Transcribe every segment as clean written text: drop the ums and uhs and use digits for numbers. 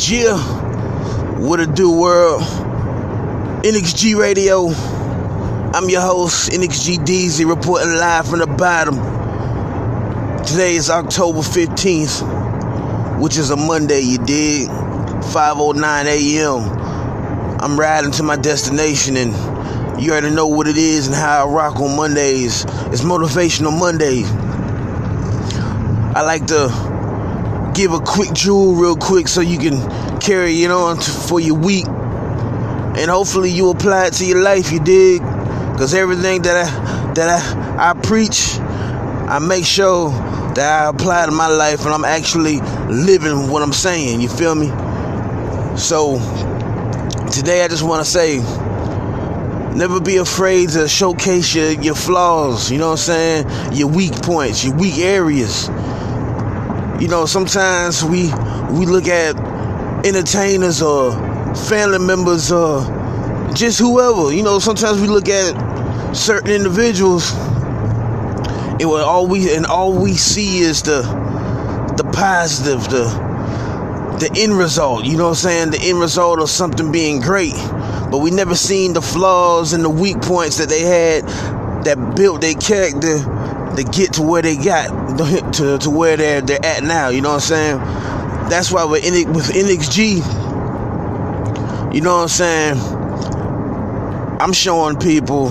Yeah, what a do world, NXG Radio, I'm your host, NXG DZ, reporting live from the bottom. Today is October 15th, which is a Monday, you dig, 5:09 a.m., I'm riding to my destination, and you already know what it is and how I rock on Mondays. It's Motivational Monday. I like to give a quick jewel real quick so you can carry it on for your week, and hopefully you apply it to your life, you dig, because everything that I preach, I make sure that I apply to my life, and I'm actually living what I'm saying, you feel me? So today I just want to say, never be afraid to showcase your flaws, you know what I'm saying, your weak points, your weak areas. You know, sometimes we look at entertainers or family members or just whoever. You know, sometimes we look at certain individuals, and all we see is the positive, the end result. You know what I'm saying? The end result of something being great, but we never seen the flaws and the weak points that they had that built their character to get to where they got to where they're at now, you know what I'm saying? That's why we're in it with NXG, you know what I'm saying? I'm showing people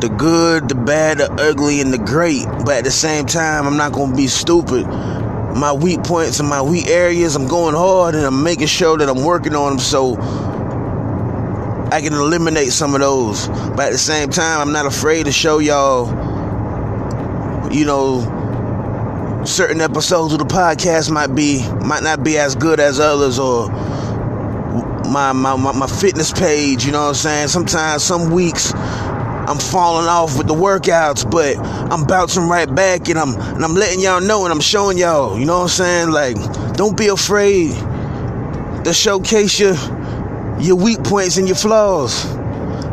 the good, the bad, the ugly, and the great, but at the same time, I'm not going to be stupid. My weak points and my weak areas, I'm going hard and I'm making sure that I'm working on them so I can eliminate some of those, but at the same time, I'm not afraid to show y'all. You know, certain episodes of the podcast might not be as good as others, or my fitness page, you know what I'm saying? Sometimes, some weeks, I'm falling off with the workouts, but I'm bouncing right back, and I'm letting y'all know, and I'm showing y'all, you know what I'm saying? Like, don't be afraid to showcase your weak points and your flaws.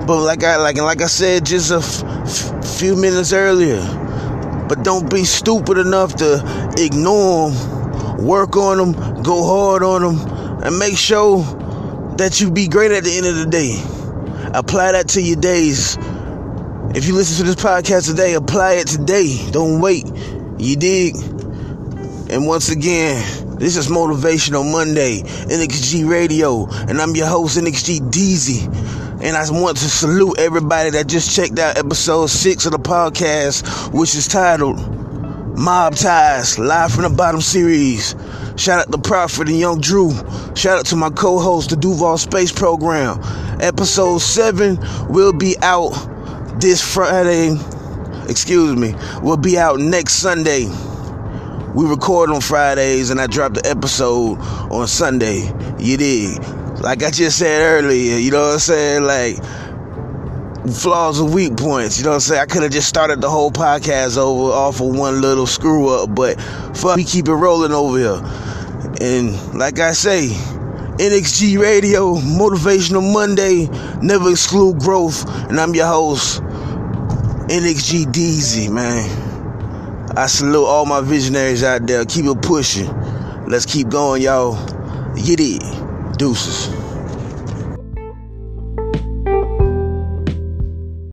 But like I said just a few minutes earlier, but don't be stupid enough to ignore them, work on them, go hard on them, and make sure that you be great at the end of the day. Apply that to your days. If you listen to this podcast today, apply it today. Don't wait. You dig? And once again, this is Motivational Monday, NXG Radio, and I'm your host, NXG DZ. And I want to salute everybody that just checked out episode 6 of the podcast, which is titled Mob Ties, Live from the Bottom Series. Shout out to Prophet and Young Drew. Shout out to my co-host, the Duval Space Program. Episode 7 will be out next Sunday. We record on Fridays, and I drop the episode on Sunday. You dig? Like I just said earlier, you know what I'm saying? Like, flaws and weak points, you know what I'm saying? I could have just started the whole podcast over off of one little screw up, but fuck, we keep it rolling over here. And like I say, NXG Radio, Motivational Monday, never exclude growth. And I'm your host, NXG DZ, man. I salute all my visionaries out there. Keep it pushing. Let's keep going, y'all. Get it. Deuces.